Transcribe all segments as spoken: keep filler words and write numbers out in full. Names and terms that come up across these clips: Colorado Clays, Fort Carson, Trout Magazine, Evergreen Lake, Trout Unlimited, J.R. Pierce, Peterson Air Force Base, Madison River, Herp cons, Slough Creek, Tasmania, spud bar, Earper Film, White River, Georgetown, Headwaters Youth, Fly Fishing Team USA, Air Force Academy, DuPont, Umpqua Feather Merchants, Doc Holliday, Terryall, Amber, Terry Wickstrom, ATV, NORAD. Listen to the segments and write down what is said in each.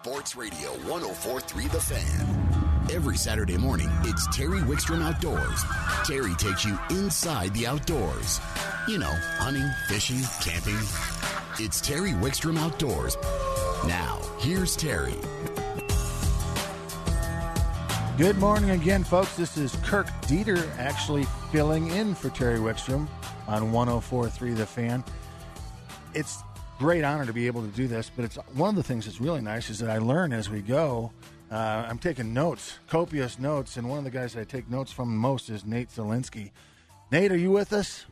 Sports Radio one oh four point three The Fan. Every Saturday morning, it's Terry Wickstrom Outdoors. Terry takes you inside the outdoors. You know, hunting, fishing, camping. It's Terry Wickstrom Outdoors. Now, here's Terry. Good morning again, folks. This is Kirk Dieter actually filling in for Terry Wickstrom on one oh four point three The Fan. It's great honor to be able to do this, but it's one of the things that's really nice is that I learn as we go. Uh, I'm taking notes, copious notes, and one of the guys that I take notes from most is Nate Zelinsky. Nate, are you with us?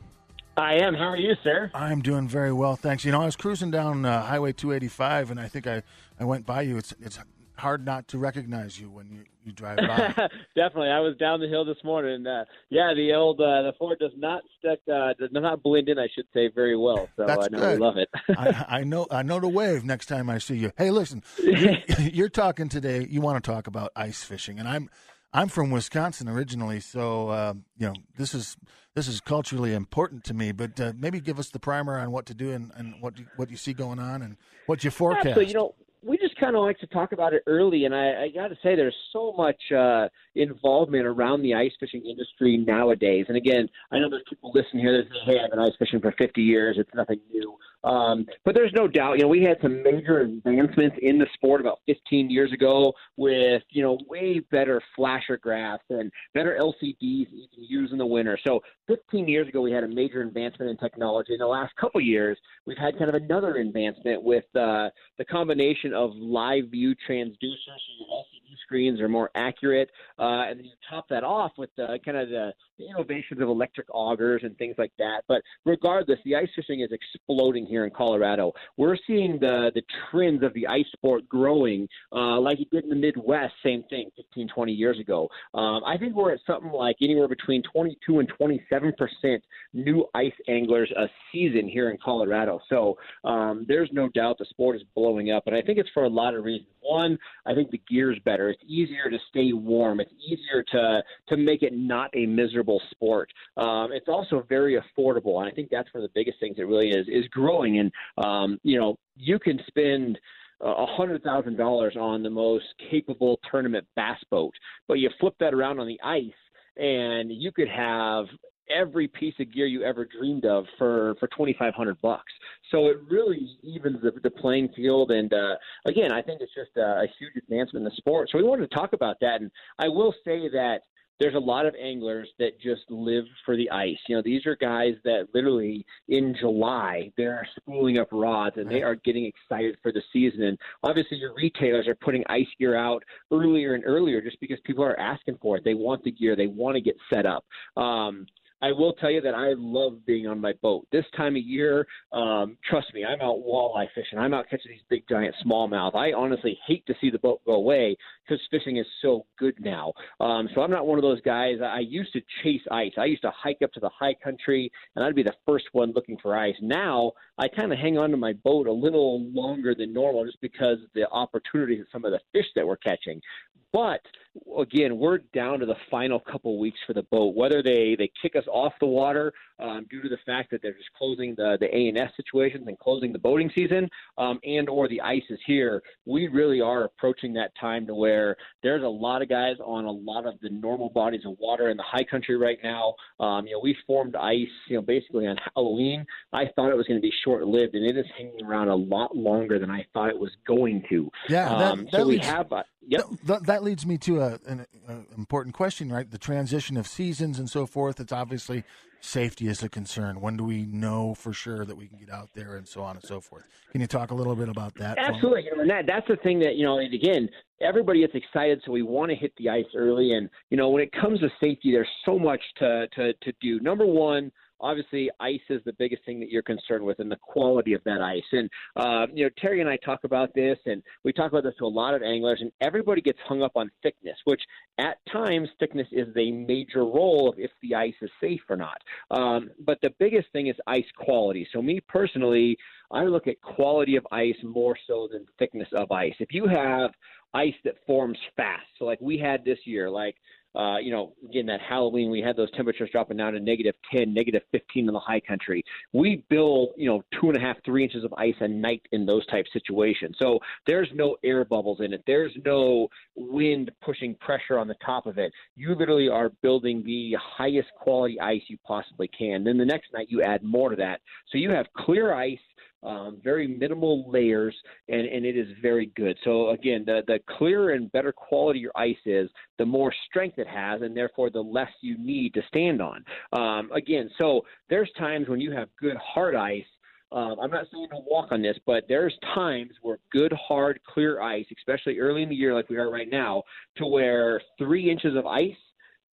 I am. How are you, sir? I'm doing very well, thanks. You know, I was cruising down uh, Highway two eighty-five, and I think I, I went by you. It's it's hard not to recognize you when you, you drive by. Definitely. I was down the hill this morning. And, uh, yeah, the old uh, the Ford does not stick, uh, does not blend in, I should say, very well. So I know I love it. I, I know I know to wave next time I see you. Hey, listen, you're, you're talking today. You want to talk about ice fishing, and I'm I'm from Wisconsin originally, so uh, you know this is this is culturally important to me. But uh, maybe give us the primer on what to do and, and what you, what you see going on and what you forecast. Yeah, so, you know, we just kind of like to talk about it early, and I, I got to say there's so much uh, involvement around the ice fishing industry nowadays. And, again, I know there's people listening here that say, hey, I've been ice fishing for fifty years. It's nothing new. Um, but there's no doubt, you know, we had some major advancements in the sport about fifteen years ago with, you know, way better flasher graphs and better L C Ds you can use in the winter. So fifteen years ago, we had a major advancement in technology. In the last couple of years, we've had kind of another advancement with uh, the combination of live view transducers, so your L C D screens are more accurate. Uh, and then you top that off with the, kind of the, the innovations of electric augers and things like that. But regardless, the ice fishing is exploding here in Colorado. We're seeing the the trends of the ice sport growing uh, like it did in the Midwest, same thing, fifteen, twenty years ago. Um, I think we're at something like anywhere between twenty-two and twenty-seven percent new ice anglers a season here in Colorado. So um, there's no doubt the sport is blowing up, and I think it's for a lot of reasons. One, I think the gear's better. It's easier to stay warm. It's easier to to make it not a miserable sport. Um, it's also very affordable, and I think that's one of the biggest things it really is, is growing. And, um, you know, you can spend uh, one hundred thousand dollars on the most capable tournament bass boat, but you flip that around on the ice and you could have every piece of gear you ever dreamed of for, for twenty-five hundred bucks. So it really evens the, the playing field. And uh, again, I think it's just a, a huge advancement in the sport. So we wanted to talk about that. And I will say that there's a lot of anglers that just live for the ice. You know, these are guys that literally in July, they're spooling up rods and they are getting excited for the season. And obviously your retailers are putting ice gear out earlier and earlier just because people are asking for it. They want the gear. They want to get set up. Um, I will tell you that I love being on my boat. This time of year, um, trust me, I'm out walleye fishing. I'm out catching these big, giant smallmouth. I honestly hate to see the boat go away because fishing is so good now. Um, so I'm not one of those guys. I used to chase ice. I used to hike up to the high country, and I'd be the first one looking for ice. Now I kind of hang on to my boat a little longer than normal just because of the opportunities of some of the fish that we're catching. But, again, we're down to the final couple weeks for the boat, whether they, they kick us off the water um, due to the fact that they're just closing the, the A and S situations and closing the boating season um, and or the ice is here. We really are approaching that time to where there's a lot of guys on a lot of the normal bodies of water in the high country right now. Um, you know, we formed ice, you know, basically on Halloween. I thought it was going to be short-lived, and it is hanging around a lot longer than I thought it was going to. Yeah, that, um, that so we leads, have a, yep. that, that leads me to a, an a important question, right? The transition of seasons and so forth. It's obviously safety is a concern. When do we know for sure that we can get out there and so on and so forth? Can you talk a little bit about that? Absolutely. You know, that, that's the thing that, you know, and again, everybody gets excited, so we want to hit the ice early. And, you know, when it comes to safety, there's so much to to, to do. Number one, obviously, ice is the biggest thing that you're concerned with and the quality of that ice. And, uh, you know, Terry and I talk about this, and we talk about this to a lot of anglers, and everybody gets hung up on thickness, which at times thickness is a major role of if the ice is safe or not. Um, but the biggest thing is ice quality. So me personally, I look at quality of ice more so than thickness of ice. If you have ice that forms fast, so like we had this year, like Uh, you know, again, that Halloween, we had those temperatures dropping down to negative ten, negative fifteen in the high country. We build, you know, two and a half, three inches of ice a night in those type situations. So there's no air bubbles in it. There's no wind pushing pressure on the top of it. You literally are building the highest quality ice you possibly can. Then the next night you add more to that. So you have clear ice, Um, very minimal layers, and, and it is very good. So, again, the, the clearer and better quality your ice is, the more strength it has, and therefore the less you need to stand on. Um, again, so there's times when you have good hard ice. Um, I'm not saying don't walk on this, but there's times where good, hard, clear ice, especially early in the year like we are right now, to where three inches of ice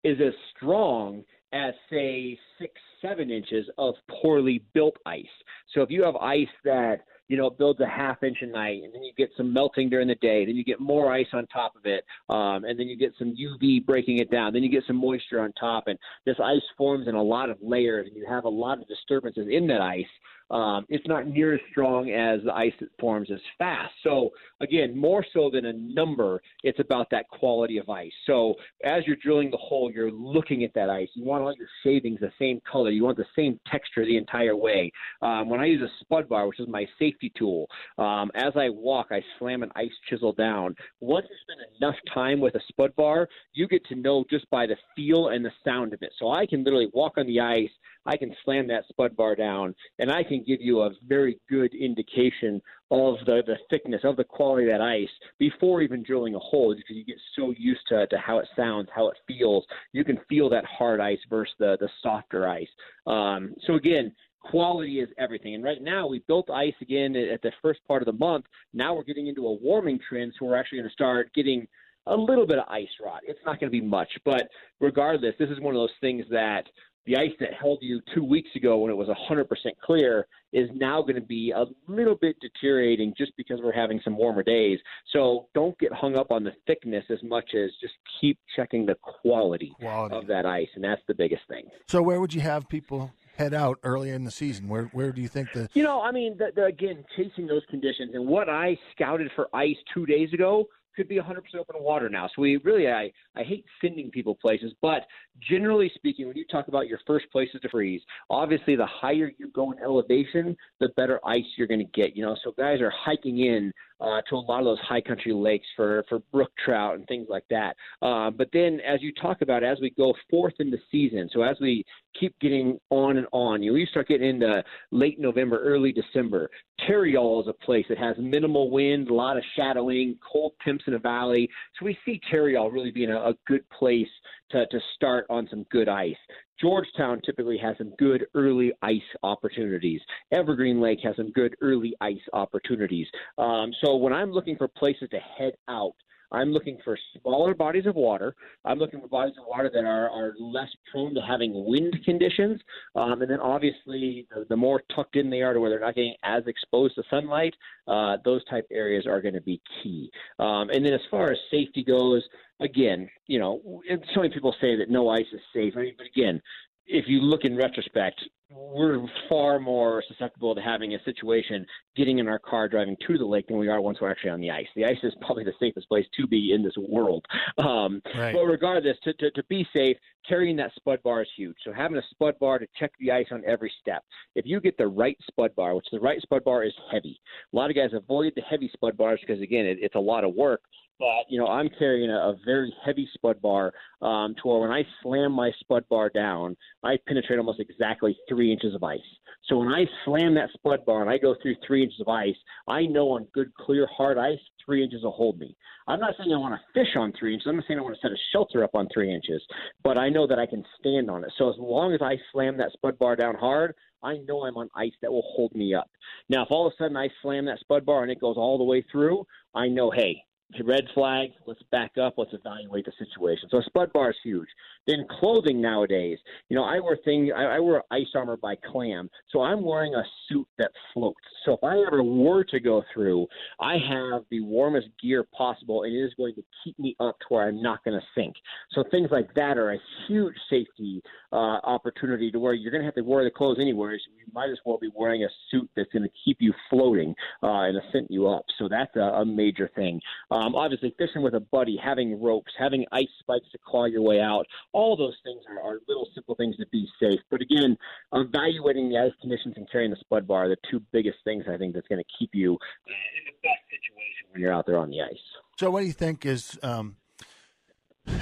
is as strong as, say, six, seven inches of poorly built ice. So if you have ice that, you know, builds a half inch a night, and then you get some melting during the day, then you get more ice on top of it, um, and then you get some U V breaking it down, then you get some moisture on top, and this ice forms in a lot of layers, and you have a lot of disturbances in that ice. Um, it's not near as strong as the ice that forms as fast. So, again, more so than a number, it's about that quality of ice. So as you're drilling the hole, you're looking at that ice. You want all your shavings the same color. You want the same texture the entire way. Um, when I use a spud bar, which is my safety tool, um, as I walk, I slam an ice chisel down. Once you spend enough time with a spud bar, you get to know just by the feel and the sound of it. So I can literally walk on the ice, I can slam that spud bar down, and I can give you a very good indication of the, the thickness, of the quality of that ice before even drilling a hole, because you get so used to, to how it sounds, how it feels. You can feel that hard ice versus the, the softer ice. Um, so, again, quality is everything. And right now we built ice again at the first part of the month. Now we're getting into a warming trend, so we're actually going to start getting a little bit of ice rot. It's not going to be much, but regardless, this is one of those things that – the ice that held you two weeks ago when it was one hundred percent clear is now going to be a little bit deteriorating just because we're having some warmer days. So don't get hung up on the thickness as much as just keep checking the quality, quality. of that ice, and that's the biggest thing. So where would you have people head out earlier in the season? Where where do you think the – You know, I mean, the, the, again, chasing those conditions. And what I scouted for ice two days ago could be one hundred percent open water now. So we really, I, I hate sending people places, but generally speaking, when you talk about your first places to freeze, obviously the higher you go in elevation, the better ice you're going to get. You know, so guys are hiking in uh, to a lot of those high country lakes for, for brook trout and things like that. Uh, but then as you talk about, as we go forth in the season, so as we keep getting on and on, you know, you start getting into late November, early December, Terryall is a place that has minimal wind, a lot of shadowing, cold temps in a valley. So we see Terryall really being a, a good place to, to start on some good ice. Georgetown typically has some good early ice opportunities. Evergreen Lake has some good early ice opportunities. Um, so when I'm looking for places to head out, I'm looking for smaller bodies of water. I'm looking for bodies of water that are, are less prone to having wind conditions. Um, and then obviously the, the more tucked in they are to where they're not getting as exposed to sunlight, uh, those type areas are going to be key. Um, and then as far as safety goes, again, you know, so many people say that no ice is safe. I mean, but again, if you look in retrospect, we're far more susceptible to having a situation getting in our car driving to the lake than we are once we're actually on the ice. The ice is probably the safest place to be in this world. Um, right. But regardless, to, to, to be safe, carrying that spud bar is huge. So having a spud bar to check the ice on every step. If you get the right spud bar, which the right spud bar is heavy. A lot of guys avoid the heavy spud bars because, again, it, it's a lot of work. But, you know, I'm carrying a, a very heavy spud bar um, to where when I slam my spud bar down, I penetrate almost exactly three inches of ice. So when I slam that spud bar and I go through three inches of ice, I know on good, clear, hard ice, three inches will hold me. I'm not saying I want to fish on three inches. I'm not saying I want to set a shelter up on three inches. But I know that I can stand on it. So as long as I slam that spud bar down hard, I know I'm on ice that will hold me up. Now, if all of a sudden I slam that spud bar and it goes all the way through, I know, hey, red flag, let's back up, let's evaluate the situation. So a spud bar is huge. Then clothing nowadays, you know, I wear thing, I, I wear ice armor by Clam, so I'm wearing a suit that floats. So if I ever were to go through, I have the warmest gear possible, and it is going to keep me up to where I'm not going to sink. So things like that are a huge safety uh, opportunity to where you're going to have to wear the clothes anywhere, so you might as well be wearing a suit that's going to keep you floating uh, and ascent you up. So that's a, a major thing. Um, Um, obviously, fishing with a buddy, having ropes, having ice spikes to claw your way out, all those things are, are little simple things to be safe. But again, evaluating the ice conditions and carrying the spud bar are the two biggest things, I think, that's going to keep you in the best situation when you're out there on the ice. So what do you think is, um,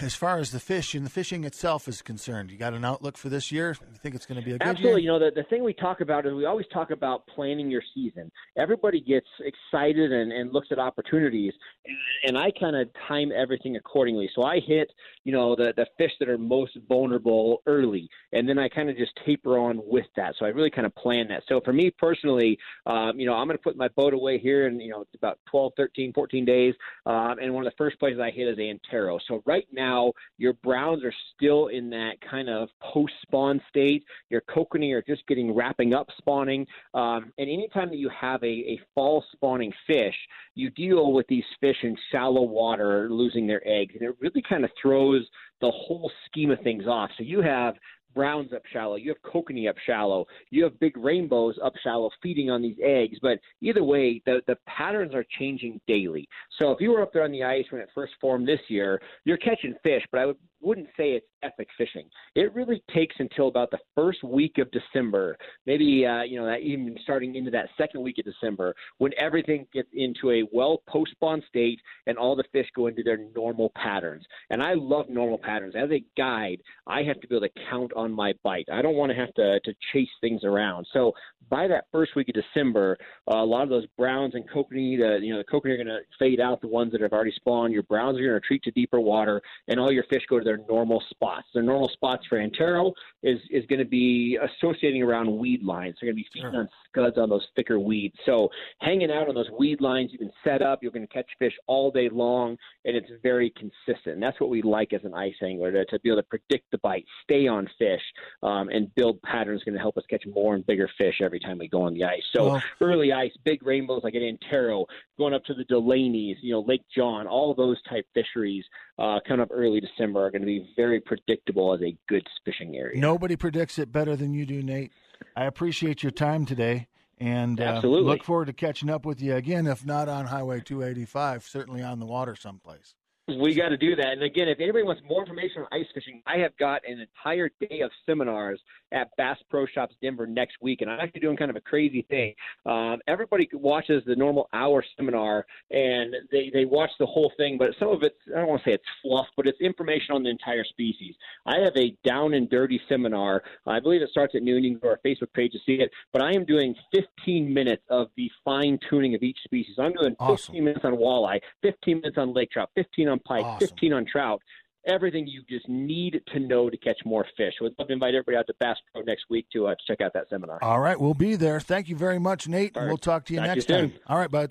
as far as the fish and the fishing itself is concerned, you got an outlook for this year? You think it's going to be a good Absolutely. year? Absolutely. You know, the, the thing we talk about is we always talk about planning your season. Everybody gets excited and, and looks at opportunities, and, and I kind of time everything accordingly. So I hit, you know, the, the fish that are most vulnerable early, and then I kind of just taper on with that. So I really kind of plan that. So for me personally, um, you know, I'm going to put my boat away here in, you know, it's about twelve, thirteen, fourteen days, um, and one of the first places I hit is Antero. So right now, your browns are still in that kind of post-spawn state. Your kokanee are just getting wrapping up spawning. Um, and anytime that you have a, a fall spawning fish, you deal with these fish in shallow water losing their eggs. And it really kind of throws the whole scheme of things off. So you have browns up shallow, you have kokanee up shallow, you have big rainbows up shallow feeding on these eggs. But either way, the, the patterns are changing daily. So if you were up there on the ice when it first formed this year, you're catching fish, but I would, wouldn't say it's epic fishing. It really takes until about the first week of December, maybe uh, you know, that even starting into that second week of December, when everything gets into a well post-spawn state and all the fish go into their normal patterns. And I love normal patterns. As a guide, I have to be able to count on my bite. I don't want to have to, to chase things around. So by that first week of December, uh, a lot of those browns and kokanee, the, you know, the kokanee are going to fade out, the ones that have already spawned. Your browns are going to retreat to deeper water, and all your fish go to their normal spots. Their normal spots for Antero is, is going to be associating around weed lines. They're going to be feeding sure. on scuds on those thicker weeds. So hanging out on those weed lines, you can set up, you're going to catch fish all day long, and it's very consistent. And that's what we like as an ice angler, to, to be able to predict the bite, stay on fish, Um, and build patterns going to help us catch more and bigger fish every time we go on the ice. So well, early ice, big rainbows like at Antero, going up to the Delaney's, you know, Lake John, all those type fisheries uh, coming up early December are going to be very predictable as a good fishing area. Nobody predicts it better than you do, Nate. I appreciate your time today, and uh, look forward to catching up with you again, if not on Highway two eighty-five, certainly on the water someplace. We got to do that. And again, if anybody wants more information on ice fishing, I have got an entire day of seminars at Bass Pro Shops Denver next week. And I'm actually doing kind of a crazy thing. Um, everybody watches the normal hour seminar, and they, they watch the whole thing. But some of it's, I don't want to say it's fluff, but it's information on the entire species. I have a down and dirty seminar. I believe it starts at noon. You can go to our Facebook page to see it. But I am doing fifteen minutes of the fine tuning of each species. I'm doing fifteen awesome. minutes on walleye, fifteen minutes on lake trout, fifteen on pike, awesome. fifteen on trout, everything you just need to know to catch more fish. We'd love to invite everybody out to Bass Pro next week to, uh, to check out that seminar. All right, we'll be there. Thank you very much, Nate, right. and we'll talk to you talk next to you time. Soon. All right, bud.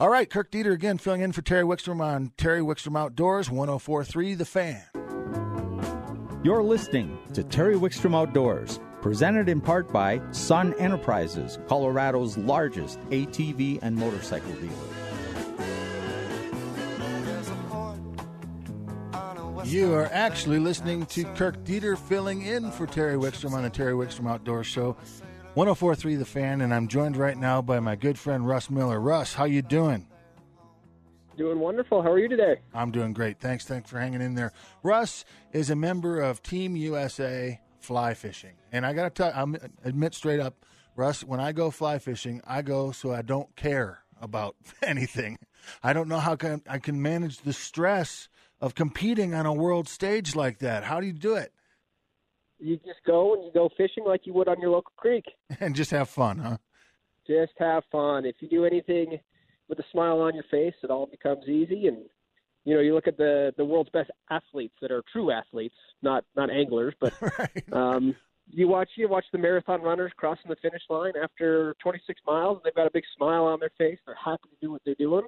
All right, Kirk Dieter again filling in for Terry Wickstrom on Terry Wickstrom Outdoors, one oh four point three The Fan. You're listening to Terry Wickstrom Outdoors, presented in part by Sun Enterprises, Colorado's largest A T V and motorcycle dealer. You are actually listening to Kirk Dieter filling in for Terry Wickstrom on the Terry Wickstrom Outdoors Show, one oh four point three The Fan, and I'm joined right now by my good friend Russ Miller. Russ, how you doing? Doing wonderful. How are you today? I'm doing great. Thanks. Thanks for hanging in there. Russ is a member of Team U S A Fly Fishing, and I got to tell, I'll admit straight up, Russ, when I go fly fishing, I go so I don't care about anything. I don't know how can, I can manage the stress of competing on a world stage like that. How do you do it? You just go and you go fishing like you would on your local creek. And just have fun, huh? Just have fun. If you do anything with a smile on your face, it all becomes easy. And, you know, you look at the, the world's best athletes that are true athletes, not not anglers, but right. um, you watch you watch the marathon runners crossing the finish line after twenty-six miles. They've got a big smile on their face. They're happy to do what they're doing.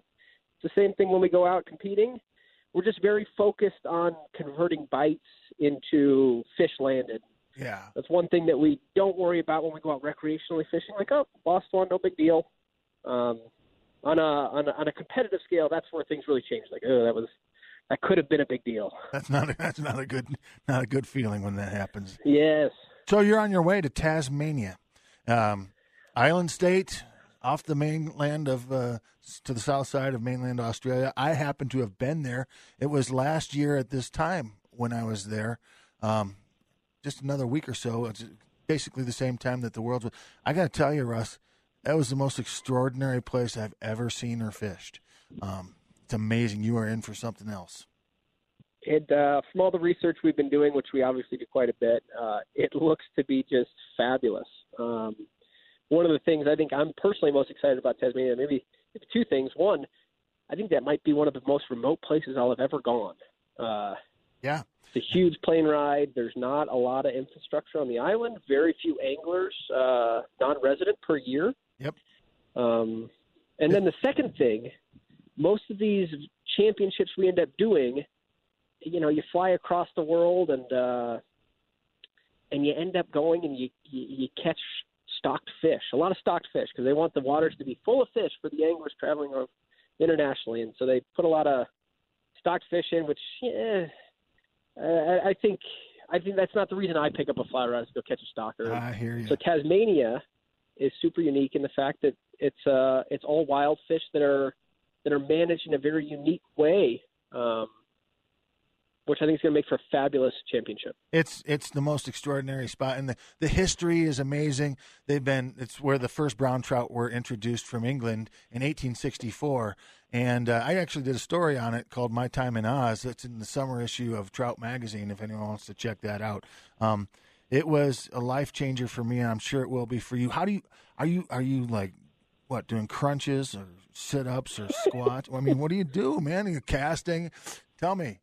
It's the same thing when we go out competing. We're just very focused on converting bites into fish landed. Yeah. That's one thing that we don't worry about when we go out recreationally fishing. Like, oh, lost one, no big deal. Um, on a, on a on a competitive scale, that's where things really change. Like, oh, that was that could have been a big deal. That's not a, that's not a good not a good feeling when that happens. Yes. So you're on your way to Tasmania, um, island state, off the mainland of uh, to the south side of mainland Australia. I happen to have been there. It was last year at this time when I was there, um, just another week or so. It's basically the same time that the world was. I got to tell you, Russ, that was the most extraordinary place I've ever seen or fished. Um, it's amazing. You are in for something else. It, uh, from all the research we've been doing, which we obviously do quite a bit, uh, it looks to be just fabulous. Um, one of the things I think I'm personally most excited about Tasmania, maybe two things. One, I think that might be one of the most remote places I'll have ever gone. Uh, yeah. It's a huge plane ride. There's not a lot of infrastructure on the island. Very few anglers, uh, non-resident per year. Yep. Um, and then the second thing, most of these championships we end up doing – you know, you fly across the world and uh, and you end up going and you, you, you catch stocked fish, a lot of stocked fish, because they want the waters to be full of fish for the anglers traveling internationally. And so they put a lot of stocked fish in, which yeah, I, I think I think that's not the reason I pick up a fly rod, is to go catch a stalker. I hear you. So Tasmania is super unique in the fact that it's uh, it's all wild fish that are that are managed in a very unique way. Um, which I think is going to make for a fabulous championship. It's it's the most extraordinary spot, and the, the history is amazing. They've been it's where the first brown trout were introduced from England in eighteen sixty-four, and uh, I actually did a story on it called "My Time in Oz." That's in the summer issue of Trout Magazine, if anyone wants to check that out. Um, it was a life changer for me, and I'm sure it will be for you. How do you are you are you like? What, doing crunches or sit ups or squats? I mean, what do you do, man? Are you casting? Tell me.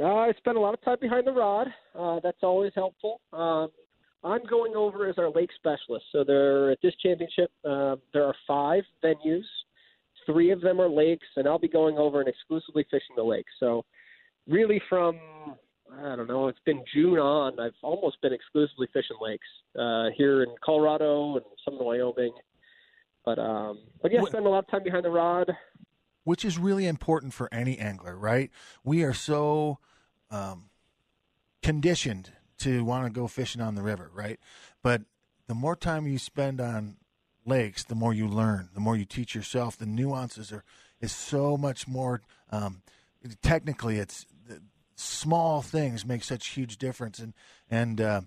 Uh, I spend a lot of time behind the rod. Uh, that's always helpful. Um, I'm going over as our lake specialist. So there, at this championship, uh, there are five venues. Three of them are lakes, and I'll be going over and exclusively fishing the lake. So really from, I don't know, it's been June on, I've almost been exclusively fishing lakes uh, here in Colorado and some in Wyoming. But, um, but yeah, I spend a lot of time behind the rod, which is really important for any angler, right? We are so um, conditioned to want to go fishing on the river, right? But the more time you spend on lakes, the more you learn, the more you teach yourself. The nuances are is so much more. Um, technically, it's small things make such huge difference, and and uh,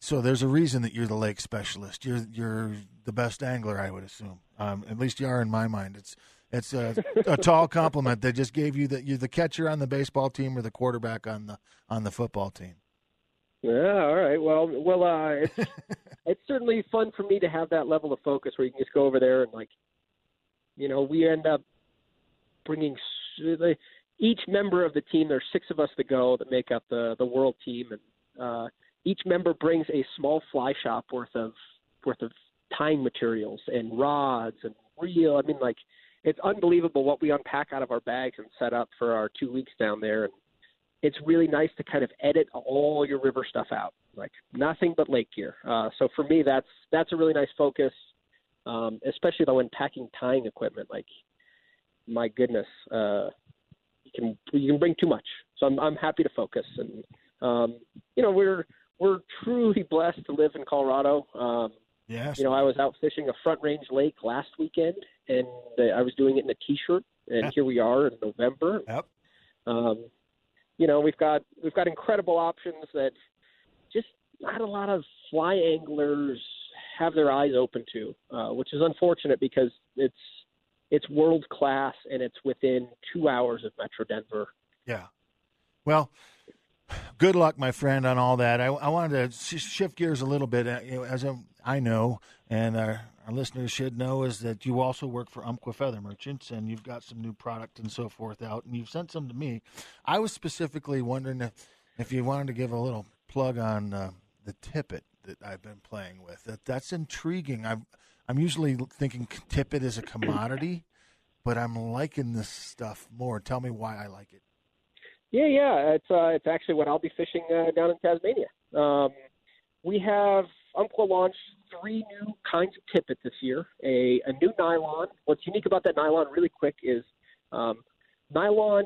so there's a reason that you're the lake specialist. You're you're the best angler, I would assume. Um, at least you are in my mind. It's It's a, a tall compliment they just gave you, that you're the catcher on the baseball team or the quarterback on the on the football team. Yeah, all right. Well, well, uh, it's, it's certainly fun for me to have that level of focus where you can just go over there and, like, you know, we end up bringing each member of the team. There's six of us that go that make up the, the world team, and uh, each member brings a small fly shop worth of worth of tying materials and rods and reel. I mean, like. It's unbelievable what we unpack out of our bags and set up for our two weeks down there. And it's really nice to kind of edit all your river stuff out, like nothing but lake gear. Uh, so for me, that's that's a really nice focus, um, especially though when packing tying equipment. Like, my goodness, uh, you can you can bring too much. So I'm I'm happy to focus. And um, you know, we're we're truly blessed to live in Colorado. Um, Yes. You know, I was out fishing a Front Range lake last weekend, and I was doing it in a T-shirt, and yep. Here we are in November. Yep. Um, you know, we've got we've got incredible options that just not a lot of fly anglers have their eyes open to, uh, which is unfortunate because it's it's world class and it's within two hours of Metro Denver. Yeah. Well. Good luck, my friend, on all that. I, I wanted to sh- shift gears a little bit. As I, I know, and our, our listeners should know, is that you also work for Umpqua Feather Merchants, and you've got some new product and so forth out, and you've sent some to me. I was specifically wondering if, if you wanted to give a little plug on uh, the tippet that I've been playing with. That That's intriguing. I've, I'm usually thinking tippet is a commodity, but I'm liking this stuff more. Tell me why I like it. Yeah, yeah, it's uh, it's actually what I'll be fishing uh, down in Tasmania. Um, we have Umpqua launched three new kinds of tippet this year. A a new nylon. What's unique about that nylon, really quick, is um, nylon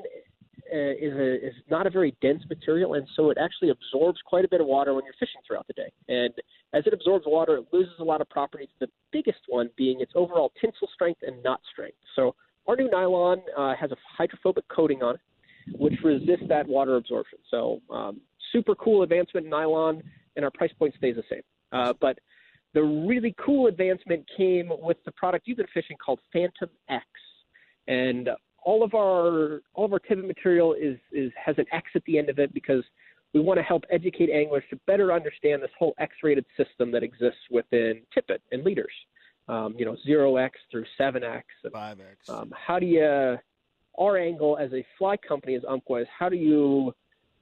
uh, is a, is not a very dense material, and so it actually absorbs quite a bit of water when you're fishing throughout the day. And as it absorbs water, it loses a lot of properties, the biggest one being its overall tensile strength and knot strength. So our new nylon uh, has a hydrophobic coating on it, which resists that water absorption. So um, super cool advancement in nylon, and our price point stays the same. Uh, but the really cool advancement came with the product you've been fishing called Phantom X. And all of our all of our Tippet material is, is has an X at the end of it because we want to help educate anglers to better understand this whole X-rated system that exists within Tippet and leaders. Um, you know, zero X through seven X. And, five X. Um, how do you – our angle as a fly company as Umpqua is how do you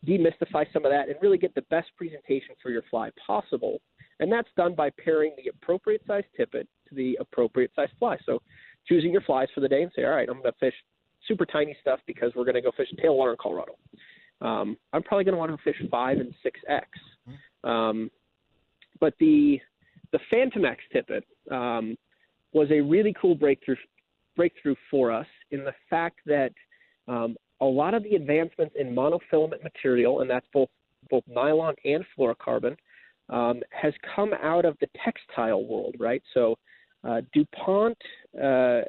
demystify some of that and really get the best presentation for your fly possible? And that's done by pairing the appropriate size tippet to the appropriate size fly. So choosing your flies for the day and say, all right, I'm going to fish super tiny stuff because we're going to go fish tailwater in Colorado. Um, I'm probably going to want to fish five and six X. Um, but the the Phantom X tippet um, was a really cool breakthrough breakthrough for us in the fact that um, a lot of the advancements in monofilament material, and that's both, both nylon and fluorocarbon, Um, has come out of the textile world, right? So uh, DuPont, uh,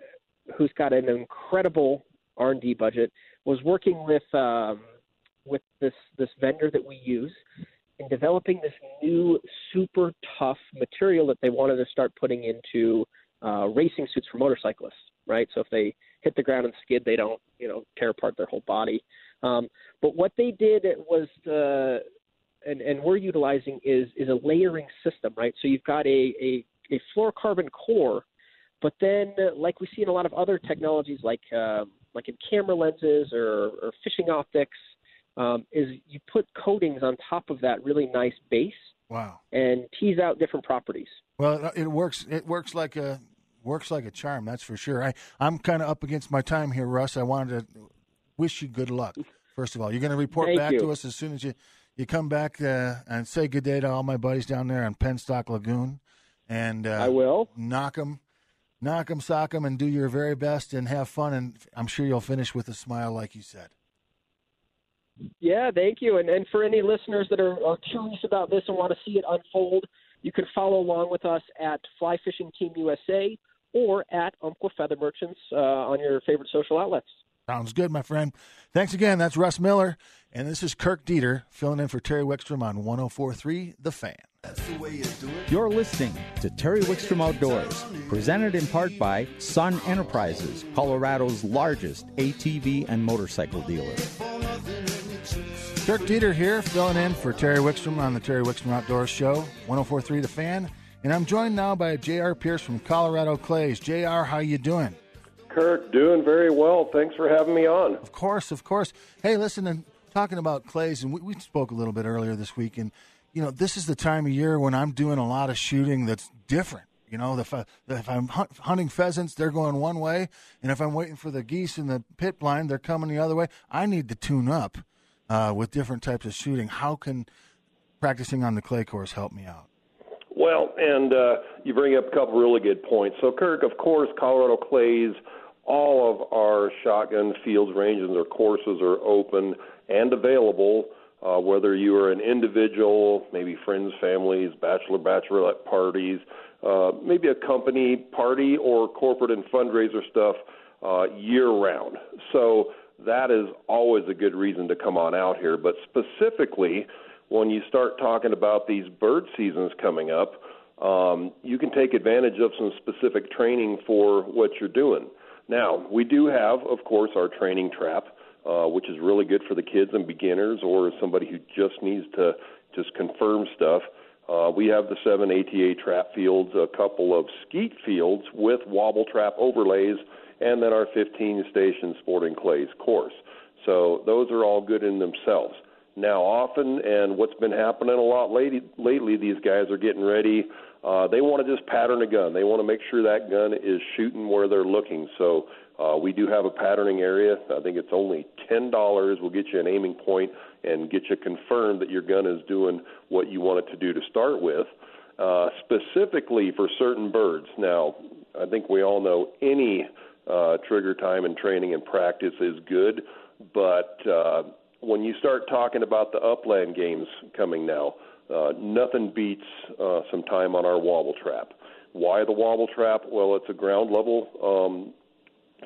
who's got an incredible R and D budget, was working with um, with this, this vendor that we use in developing this new super tough material that they wanted to start putting into uh, racing suits for motorcyclists, right? So if they hit the ground and skid, they don't, you know, tear apart their whole body. Um, but what they did was the uh, And, and we're utilizing is is a layering system, right? So you've got a, a, a fluorocarbon core, but then like we see in a lot of other technologies like uh, like in camera lenses or, or fishing optics, um, is you put coatings on top of that really nice base. Wow. And tease out different properties. Well, it works. It works like a works like a charm, that's for sure. I, I'm kind of up against my time here, Russ. I wanted to wish you good luck. First of all, you're going to report Thank back you. to us as soon as you. You come back uh, and say good day to all my buddies down there on Penstock Lagoon. And uh, I will. Knock them, knock them, sock them, and do your very best and have fun. And I'm sure you'll finish with a smile like you said. Yeah, thank you. And, and for any listeners that are, are curious about this and want to see it unfold, you can follow along with us at Fly Fishing Team U S A or at Umpqua Feather Merchants uh, on your favorite social outlets. Sounds good, my friend. Thanks again. That's Russ Miller, and this is Kirk Dieter filling in for Terry Wickstrom on one oh four point three The Fan. That's the way you do it. You're listening to Terry Wickstrom Outdoors, presented in part by Sun Enterprises, Colorado's largest A T V and motorcycle dealer. Kirk Dieter here filling in for Terry Wickstrom on the Terry Wickstrom Outdoors Show, one oh four point three The Fan, and I'm joined now by J R. Pierce from Colorado Clays. J R, how you doing? Kirk, doing very well. Thanks for having me on. Of course, of course. Hey, listen, I'm talking about clays, and we, we spoke a little bit earlier this week, and, you know, this is the time of year when I'm doing a lot of shooting that's different. You know, if, I, if I'm hunt, hunting pheasants, they're going one way, and if I'm waiting for the geese in the pit blind, they're coming the other way. I need to tune up uh, with different types of shooting. How can practicing on the clay course help me out? Well, and uh, you bring up a couple really good points. So, Kirk, of course, Colorado Clays, all of our shotgun fields, ranges, or courses are open and available, uh, whether you are an individual, maybe friends, families, bachelor, bachelorette parties, uh, maybe a company party or corporate and fundraiser stuff uh, year-round. So that is always a good reason to come on out here. But specifically, when you start talking about these bird seasons coming up, um, you can take advantage of some specific training for what you're doing. Now, we do have, of course, our training trap, uh, which is really good for the kids and beginners or somebody who just needs to just confirm stuff. Uh, we have the seven A T A trap fields, a couple of skeet fields with wobble trap overlays, and then our fifteen-station sporting clays course. So those are all good in themselves. Now, often, and what's been happening a lot late, lately, these guys are getting ready. Uh, they want to just pattern a gun. They want to make sure that gun is shooting where they're looking. So uh, we do have a patterning area. I think it's only ten dollars. We'll get you an aiming point and get you confirmed that your gun is doing what you want it to do to start with, uh, specifically for certain birds. Now, I think we all know any Uh, trigger time and training and practice is good, but uh, when you start talking about the upland games coming now, uh, nothing beats uh, some time on our wobble trap. Why the wobble trap? Well, it's a ground level um,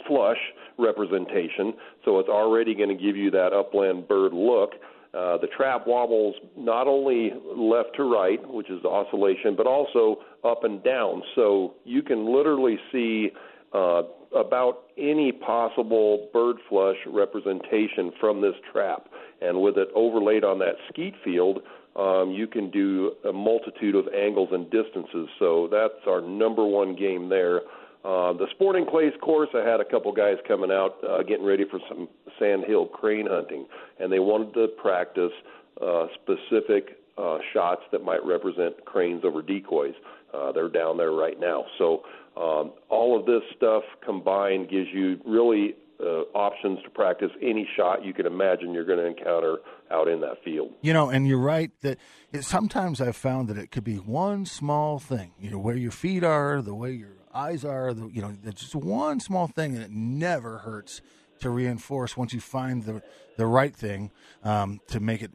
flush representation, so it's already going to give you that upland bird look. Uh, the trap wobbles not only left to right, which is the oscillation, but also up and down, so you can literally see Uh, about any possible bird flush representation from this trap. And with it overlaid on that skeet field, um, you can do a multitude of angles and distances. So that's our number one game there. Uh, the sporting clays course, I had a couple guys coming out uh, getting ready for some sandhill crane hunting, and they wanted to practice uh, specific uh, shots that might represent cranes over decoys. Uh, they're down there right now. So um, all of this stuff combined gives you really uh, options to practice any shot you can imagine you're going to encounter out in that field. You know, and you're right that it, sometimes I've found that it could be one small thing, you know, where your feet are, the way your eyes are, the, you know, it's just one small thing, and it never hurts to reinforce once you find the, the right thing um, to make it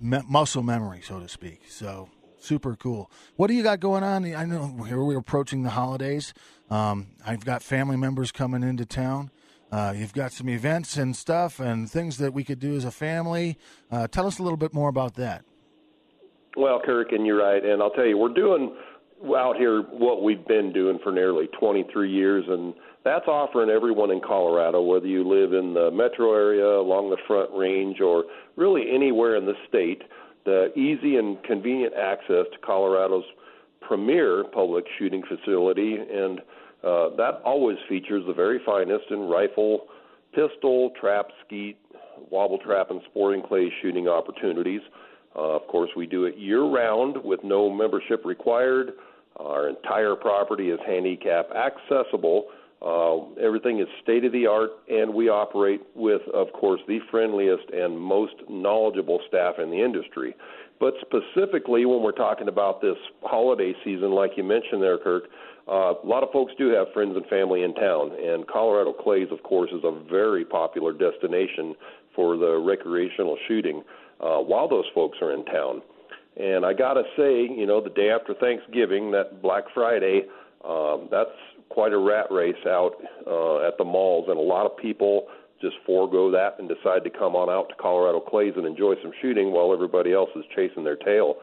me- muscle memory, so to speak. So super cool. What do you got going on? I know we're, we're approaching the holidays. Um, I've got family members coming into town. Uh, you've got some events and stuff and things that we could do as a family. Uh, tell us a little bit more about that. Well, Kirk, and you're right. And I'll tell you, we're doing out here what we've been doing for nearly twenty-three years, and that's offering everyone in Colorado, whether you live in the metro area, along the Front Range, or really anywhere in the state, the easy and convenient access to Colorado's premier public shooting facility, and uh, that always features the very finest in rifle, pistol, trap, skeet, wobble trap, and sporting clay shooting opportunities. Uh, of course, we do it year-round with no membership required. Our entire property is handicap accessible. Uh, everything is state-of-the-art, and we operate with, of course, the friendliest and most knowledgeable staff in the industry. But specifically when we're talking about this holiday season, like you mentioned there, Kirk, uh, a lot of folks do have friends and family in town, and Colorado Clays, of course, is a very popular destination for the recreational shooting uh, while those folks are in town. And I got to say, you know, the day after Thanksgiving, that Black Friday, um, that's quite a rat race out uh, at the malls, and a lot of people just forego that and decide to come on out to Colorado Clays and enjoy some shooting while everybody else is chasing their tail.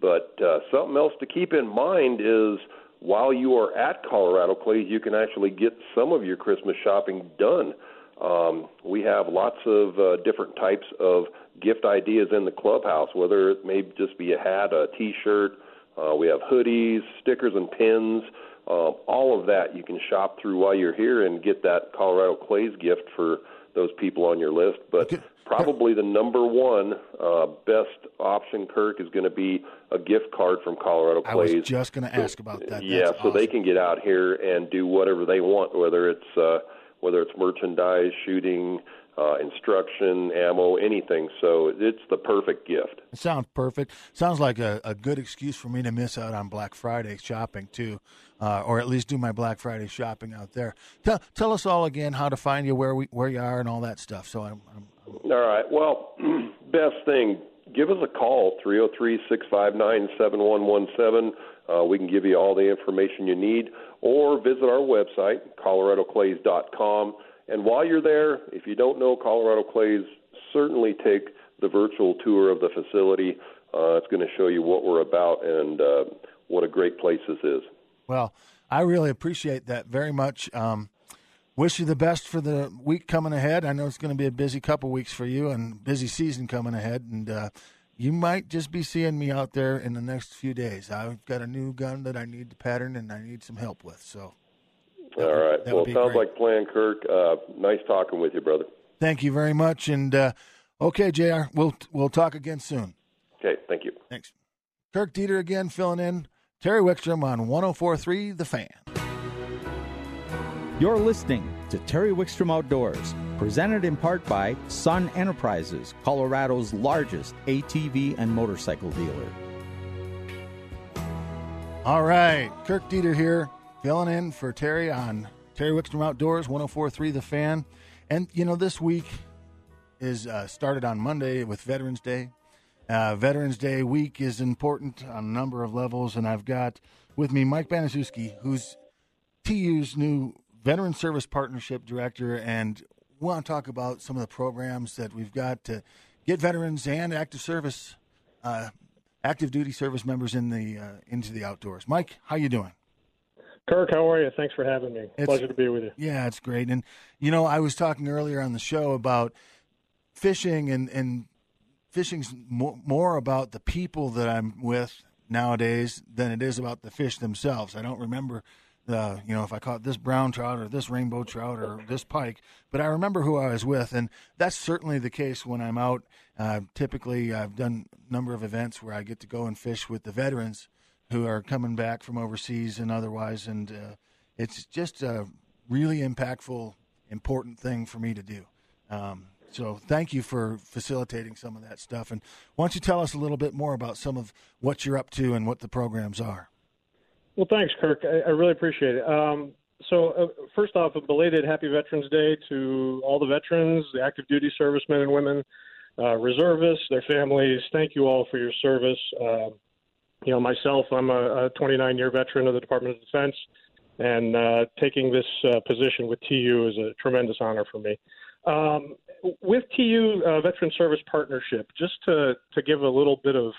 But uh, something else to keep in mind is while you are at Colorado Clays, you can actually get some of your Christmas shopping done. Um, we have lots of uh, different types of gift ideas in the clubhouse, whether it may just be a hat, a T-shirt. Uh, we have hoodies, stickers, and pins. Uh, all of that you can shop through while you're here and get that Colorado Clays gift for those people on your list. But probably the number one uh, best option, Kirk, is going to be a gift card from Colorado Clays. I was just going to ask about that. Yeah, That's so awesome. They can get out here and do whatever they want, whether it's uh, whether it's merchandise, shooting, Uh, instruction, ammo, anything. So it's the perfect gift. It sounds perfect. Sounds like a, a good excuse for me to miss out on Black Friday shopping too, uh, or at least do my Black Friday shopping out there. Tell, tell us all again how to find you, where we where you are, and all that stuff. So I'm, I'm, I'm... All right. Well, best thing, give us a call, three oh three, six five nine, seven one one seven. Uh, we can give you all the information you need, or visit our website, colorado clays dot com. And while you're there, if you don't know Colorado Clays, certainly take the virtual tour of the facility. Uh, it's going to show you what we're about and uh, what a great place this is. Well, I really appreciate that very much. Um, wish you the best for the week coming ahead. I know it's going to be a busy couple weeks for you and busy season coming ahead. And uh, you might just be seeing me out there in the next few days. I've got a new gun that I need to pattern and I need some help with, so. That All would, right. Well, it sounds great. Like plan, Kirk. Uh, nice talking with you, brother. Thank you very much. And, uh, okay, J R, we'll we'll talk again soon. Okay, thank you. Thanks. Kirk Dieter again filling in. Terry Wickstrom on one oh four point three The Fan. You're listening to Terry Wickstrom Outdoors, presented in part by Sun Enterprises, Colorado's largest A T V and motorcycle dealer. All right, Kirk Dieter here, filling in for Terry on Terry Wickstrom Outdoors, one oh four point three The Fan. And, you know, this week is uh, started on Monday with Veterans Day. Uh, Veterans Day week is important on a number of levels, and I've got with me Mike Banaszewski, who's T U's new Veteran Service Partnership Director, and we want to talk about some of the programs that we've got to get veterans and active service, uh, active duty service members in the uh, into the outdoors. Mike, how you doing? Kirk, how are you? Thanks for having me. It's, Pleasure to be with you. Yeah, it's great. And, you know, I was talking earlier on the show about fishing and, and fishing's mo- more about the people that I'm with nowadays than it is about the fish themselves. I don't remember, the you know, if I caught this brown trout or this rainbow trout or this pike, but I remember who I was with. And that's certainly the case when I'm out. Uh, typically, I've done a number of events where I get to go and fish with the veterans who are coming back from overseas and otherwise, and uh, it's just a really impactful, important thing for me to do. Um, so thank you for facilitating some of that stuff. And why don't you tell us a little bit more about some of what you're up to and what the programs are? Well, thanks, Kirk. I, I really appreciate it. Um, so uh, first off, a belated Happy Veterans Day to all the veterans, the active duty servicemen and women, uh, reservists, their families. Thank you all for your service. Uh, You know, myself, I'm a twenty-nine-year veteran of the Department of Defense, and uh, taking this uh, position with T U is a tremendous honor for me. Um, with T U uh, Veteran Service Partnership, just to, to give a little bit of,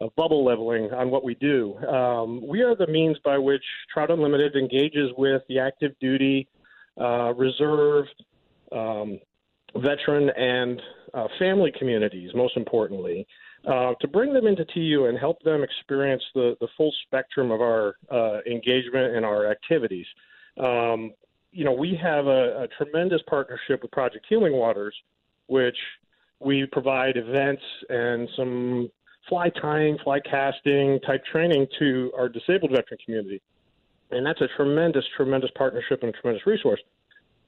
of bubble leveling on what we do, um, we are the means by which Trout Unlimited engages with the active duty, uh, reserve, um, veteran, and uh, family communities, most importantly. Uh, to bring them into T U and help them experience the, the full spectrum of our uh, engagement and our activities. Um, you know, we have a, a tremendous partnership with Project Healing Waters, which we provide events and some fly tying, fly casting type training to our disabled veteran community. And that's a tremendous, tremendous partnership and a tremendous resource.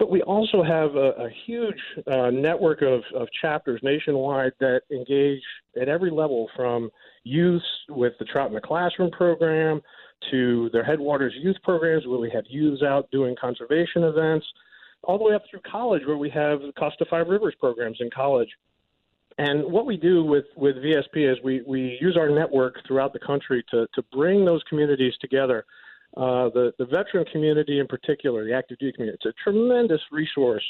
But we also have a, a huge uh, network of, of chapters nationwide that engage at every level, from youth with the Trout in the Classroom program to their Headwaters Youth programs, where we have youths out doing conservation events, all the way up through college, where we have the Costa Five Rivers programs in college. And what we do with, with V S P is we, we use our network throughout the country to, to bring those communities together. Uh, the, the veteran community in particular, the active duty community, it's a tremendous resource.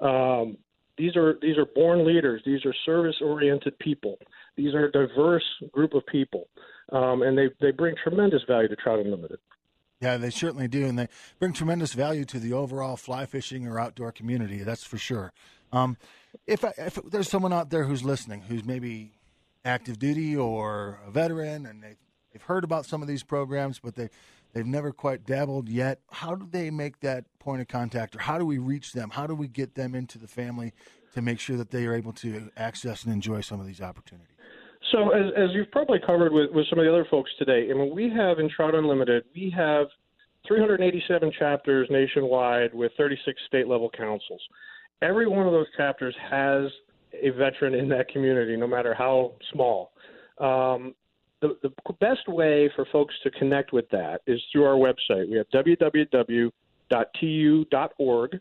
Um, these are these are born leaders. These are service-oriented people. These are a diverse group of people, um, and they, they bring tremendous value to Trout Unlimited. Yeah, they certainly do, and they bring tremendous value to the overall fly fishing or outdoor community, that's for sure. Um, if, I, if there's someone out there who's listening, who's maybe active duty or a veteran, and they, they've heard about some of these programs, but they They've never quite dabbled yet. How do they make that point of contact, or how do we reach them? How do we get them into the family to make sure that they are able to access and enjoy some of these opportunities? So as, as you've probably covered with, with some of the other folks today, I mean, we have in Trout Unlimited, we have three hundred eighty-seven chapters nationwide with thirty-six state-level councils. Every one of those chapters has a veteran in that community, no matter how small. Um The, the best way for folks to connect with that is through our website. We have www.tu.org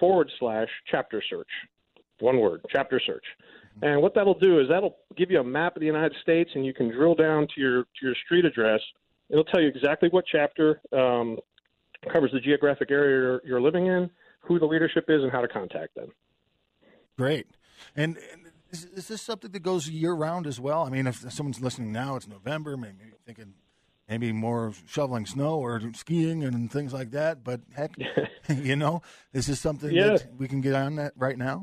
forward slash chapter search. One word, chapter search. And what that'll do is that'll give you a map of the United States, and you can drill down to your to your street address. It'll tell you exactly what chapter um, covers the geographic area you're, you're living in, who the leadership is, and how to contact them. Great. And, and Is, is this something that goes year-round as well? I mean, if someone's listening now, it's November, maybe thinking maybe more shoveling snow or skiing and things like that. But, heck, you know, this is something yeah. that we can get on that right now?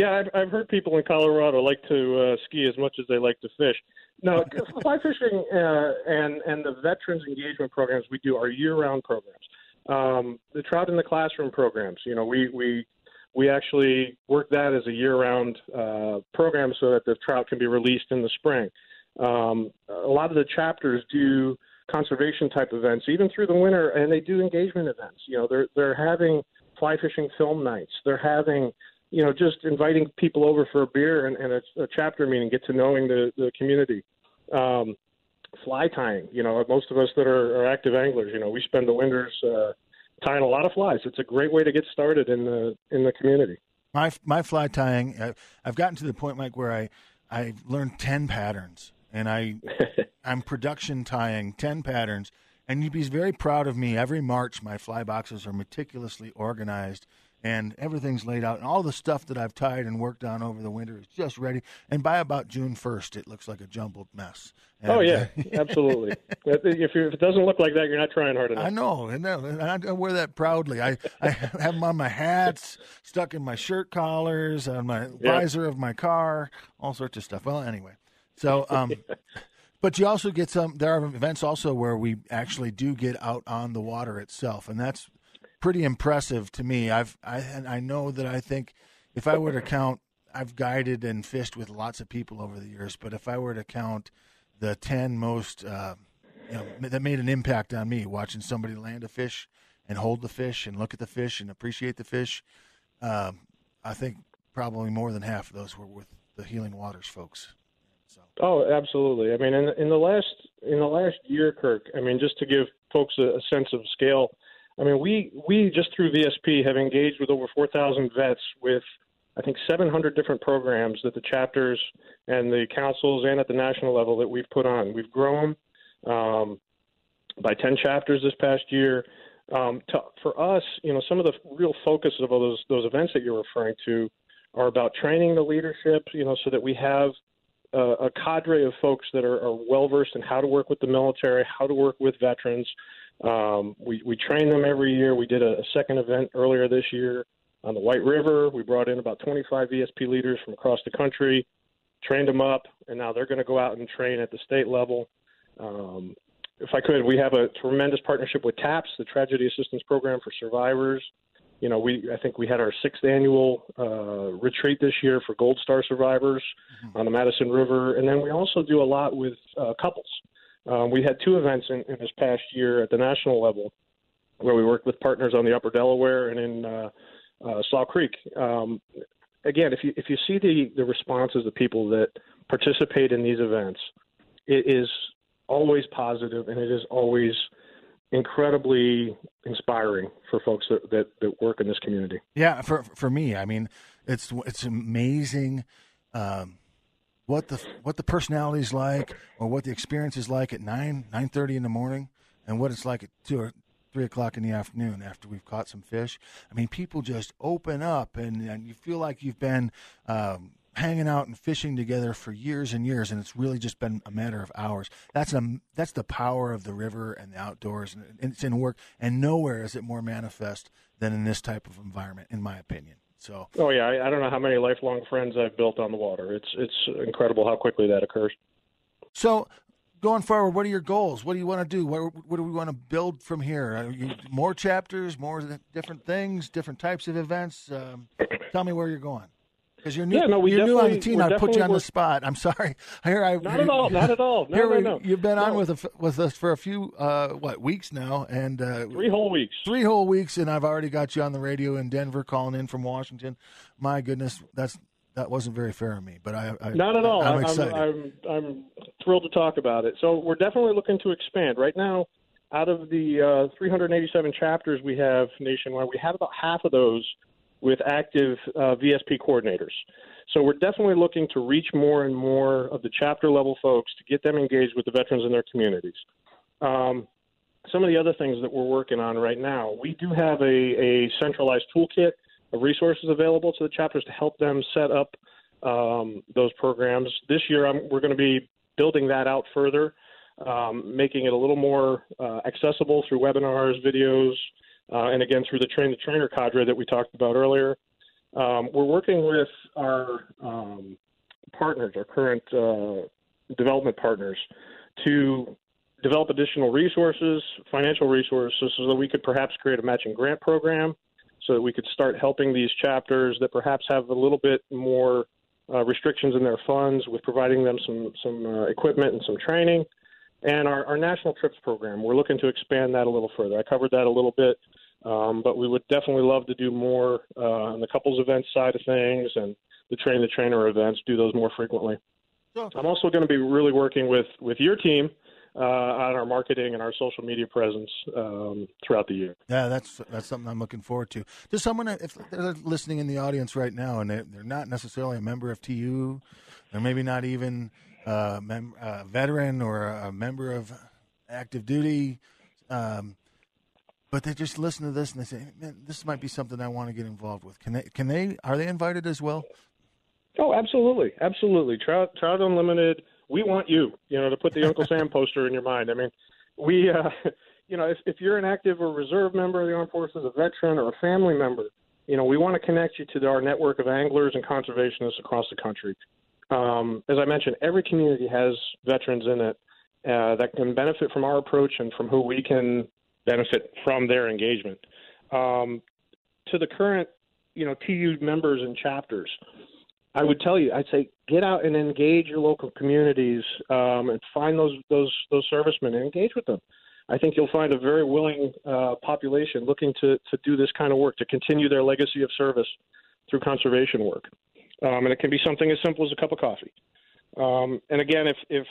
Yeah, I've, I've heard people in Colorado like to uh, ski as much as they like to fish. Now, fly fishing uh, and, and the veterans engagement programs we do are year-round programs. Um, the Trout in the Classroom programs, you know, we, we – We actually work that as a year-round uh, program so that the trout can be released in the spring. Um, a lot of the chapters do conservation-type events, even through the winter, and they do engagement events. You know, they're they're having fly fishing film nights. They're having, you know, just inviting people over for a beer and, and a, a chapter meeting, get to knowing the, the community. Um, fly tying, you know, most of us that are, are active anglers, you know, we spend the winters uh, tying a lot of flies. It's a great way to get started in the in the community. My my fly tying, I, I've gotten to the point, Mike, where I I learned ten patterns, and I I'm production tying ten patterns. And you'd be very proud of me. Every March, my fly boxes are meticulously organized, and everything's laid out. And all the stuff that I've tied and worked on over the winter is just ready. And by about June first, it looks like a jumbled mess. And, oh, yeah, absolutely. If, you, if it doesn't look like that, you're not trying hard enough. I know, and I wear that proudly. I, I have them on my hats, stuck in my shirt collars, on my yep. visor of my car, all sorts of stuff. Well, anyway, so um, – But you also get some, there are events also where we actually do get out on the water itself, and that's pretty impressive to me. I've, I, and I know that I think if I were to count, I've guided and fished with lots of people over the years, but if I were to count the ten most, uh, you know, that made an impact on me, watching somebody land a fish and hold the fish and look at the fish and appreciate the fish, uh, I think probably more than half of those were with the Healing Waters folks. So. Oh, absolutely. I mean, in, in the last in the last year, Kirk, I mean, just to give folks a, a sense of scale, I mean, we, we just through V S P have engaged with over four thousand vets with, I think, seven hundred different programs that the chapters and the councils and at the national level that we've put on. We've grown um, by ten chapters this past year. Um, to, for us, you know, some of the real focus of all those, those events that you're referring to are about training the leadership, you know, so that we have a cadre of folks that are, are well-versed in how to work with the military, how to work with veterans. Um, we, we train them every year. We did a, a second event earlier this year on the White River. We brought in about twenty-five V S P leaders from across the country, trained them up, and now they're going to go out and train at the state level. Um, if I could, we have a tremendous partnership with TAPS, the Tragedy Assistance Program for Survivors. You know, we I think we had our sixth annual uh, retreat this year for Gold Star survivors mm-hmm. on the Madison River. And then we also do a lot with uh, couples. Um, we had two events in, in this past year at the national level where we worked with partners on the Upper Delaware and in uh, uh, Slough Creek. Um, again, if you if you see the, the responses of people that participate in these events, it is always positive and it is always incredibly inspiring for folks that, that, that work in this community. Yeah, for for me, I mean, it's it's amazing um, what the what the personality is like, or what the experience is like at nine nine thirty in the morning, and what it's like at two or three o'clock in the afternoon after we've caught some fish. I mean, people just open up, and, and you feel like you've been um, hanging out and fishing together for years and years, and it's really just been a matter of hours. That's a, that's the power of the river and the outdoors, and it's in work, and nowhere is it more manifest than in this type of environment, in my opinion. So, oh, yeah, I, I don't know how many lifelong friends I've built on the water. It's it's incredible how quickly that occurs. So going forward, what are your goals? What do you want to do? What, what do we want to build from here? You, more chapters, more different things, different types of events? Um, tell me where you're going. Because you're new, yeah, no, we you're new on the team. I put you on the spot. I'm sorry. Here I not at all. Not at all. No, no, no. You've been no. on with a, with us for a few uh, what weeks now, and uh, three whole weeks. Three whole weeks, and I've already got you on the radio in Denver, calling in from Washington. My goodness, that's that wasn't very fair of me. But I, I not at all. I'm excited. I'm, I'm I'm thrilled to talk about it. So we're definitely looking to expand. Right now, out of the uh, three hundred eighty-seven chapters we have nationwide, we have about half of those with active uh, V S P coordinators. So we're definitely looking to reach more and more of the chapter level folks to get them engaged with the veterans in their communities. Um, some of the other things that we're working on right now, we do have a, a centralized toolkit of resources available to the chapters to help them set up um, those programs. This year I'm, we're going to be building that out further, um, making it a little more uh, accessible through webinars, videos, Uh, and again, through the train-the-trainer cadre that we talked about earlier. Um, we're working with our um, partners, our current uh, development partners, to develop additional resources, financial resources, so that we could perhaps create a matching grant program so that we could start helping these chapters that perhaps have a little bit more uh, restrictions in their funds with providing them some, some uh, equipment and some training. And our, our national trips program, we're looking to expand that a little further. I covered that a little bit, um, but we would definitely love to do more uh, on the couples events side of things and the train-the-trainer events, do those more frequently. Sure. I'm also going to be really working with, with your team uh, on our marketing and our social media presence um, throughout the year. Yeah, that's that's something I'm looking forward to. There's someone, if they're listening in the audience right now, and they're, they're not necessarily a member of T U, they're maybe not even a, mem- a veteran or a member of active duty, um, but they just listen to this and they say, "Man, this might be something I want to get involved with." Can they? Can they? Are they invited as well? Oh, absolutely, absolutely. Trout, Trout Unlimited. We want you. You know, to put the Uncle Sam poster in your mind. I mean, we. Uh, you know, if, if you're an active or reserve member of the armed forces, a veteran, or a family member, you know, we want to connect you to our network of anglers and conservationists across the country. Um, as I mentioned, every community has veterans in it uh, that can benefit from our approach and from who we can benefit from their engagement. Um, to the current, you know, T U members and chapters, I would tell you, I'd say get out and engage your local communities um, and find those those those servicemen and engage with them. I think you'll find a very willing uh, population looking to, to do this kind of work, to continue their legacy of service through conservation work. Um, and it can be something as simple as a cup of coffee. Um, and again, if, if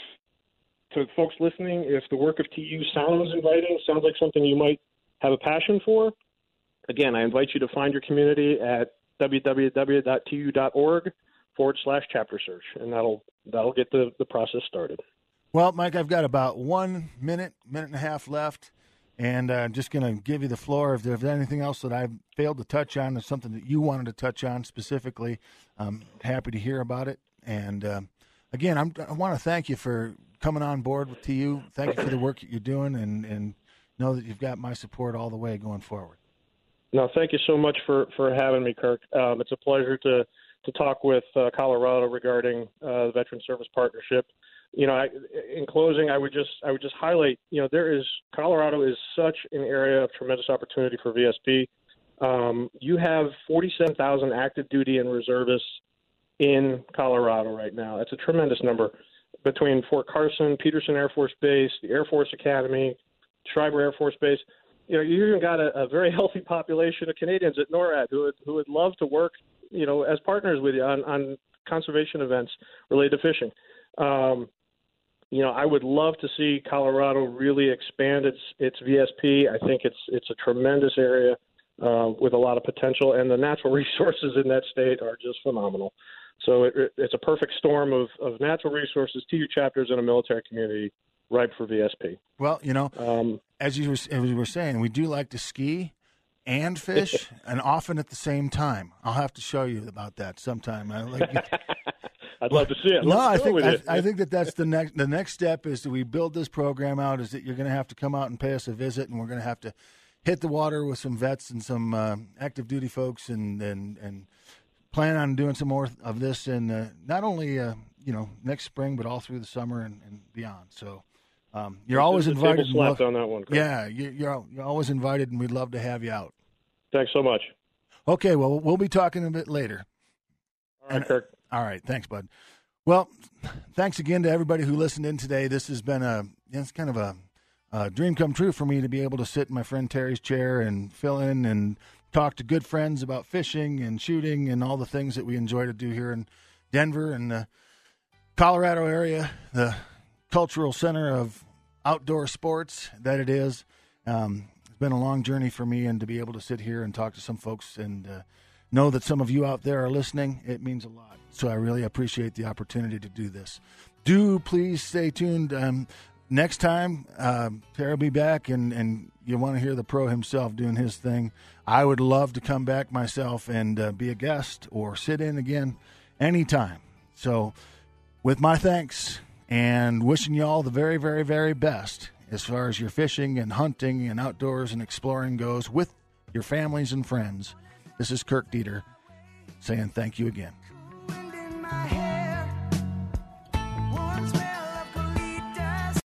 to folks listening, if the work of T U sounds inviting, sounds like something you might have a passion for, again, I invite you to find your community at www.tu.org forward slash chapter search, and that'll that'll get the, the process started. Well, Mike, I've got about one minute, minute and a half left, and I'm just going to give you the floor. If there's anything else that I've failed to touch on or something that you wanted to touch on specifically, I'm happy to hear about it. And, uh, again, I'm, I want to thank you for coming on board with T U. Thank you for the work that you're doing, and, and know that you've got my support all the way going forward. No, thank you so much for, for having me, Kirk. Um, it's a pleasure to, to talk with uh, Colorado regarding uh, the Veteran Service Partnership. You know, I, in closing, I would just I would just highlight, you know, there is Colorado is such an area of tremendous opportunity for V S P. Um, you have forty-seven thousand active duty and reservists in Colorado right now. That's a tremendous number. Between Fort Carson, Peterson Air Force Base, the Air Force Academy, Schreiber Air Force Base, you know, you even got a, a very healthy population of Canadians at NORAD who would, who would love to work, you know, as partners with you on, on conservation events related to fishing. Um, you know, I would love to see Colorado really expand its its V S P. I think it's it's a tremendous area uh, with a lot of potential, and the natural resources in that state are just phenomenal. So it, it's a perfect storm of, of natural resources, T U chapters, and a military community ripe for V S P. Well, you know, um, as you were, as you were saying, we do like to ski and fish, and often at the same time. I'll have to show you about that sometime. I like it. I'd love to see it. No, I think I, I think that that's the next. The next step is that we build this program out. Is that you're going to have to come out and pay us a visit, and we're going to have to hit the water with some vets and some uh, active duty folks, and and and plan on doing some more of this, and uh, not only uh, you know next spring, but all through the summer and, and beyond. So um, you're There's always invited. And love, on that one, yeah, you, you're you're always invited, and we'd love to have you out. Thanks so much. Okay, well, we'll be talking a bit later. All right, and, Kirk. All right. Thanks, bud. Well, thanks again to everybody who listened in today. This has been a it's kind of a, a dream come true for me to be able to sit in my friend Terry's chair and fill in and talk to good friends about fishing and shooting and all the things that we enjoy to do here in Denver and the Colorado area, the cultural center of outdoor sports that it is. Um, it's been a long journey for me, and to be able to sit here and talk to some folks and uh, know that some of you out there are listening, it means a lot. So I really appreciate the opportunity to do this. Do please stay tuned. Um, next time, uh, Terry will be back, and, and you'll want to hear the pro himself doing his thing. I would love to come back myself and uh, be a guest or sit in again anytime. So with my thanks and wishing you all the very, very, very best as far as your fishing and hunting and outdoors and exploring goes with your families and friends. This is Kirk Dieter saying thank you again. My head.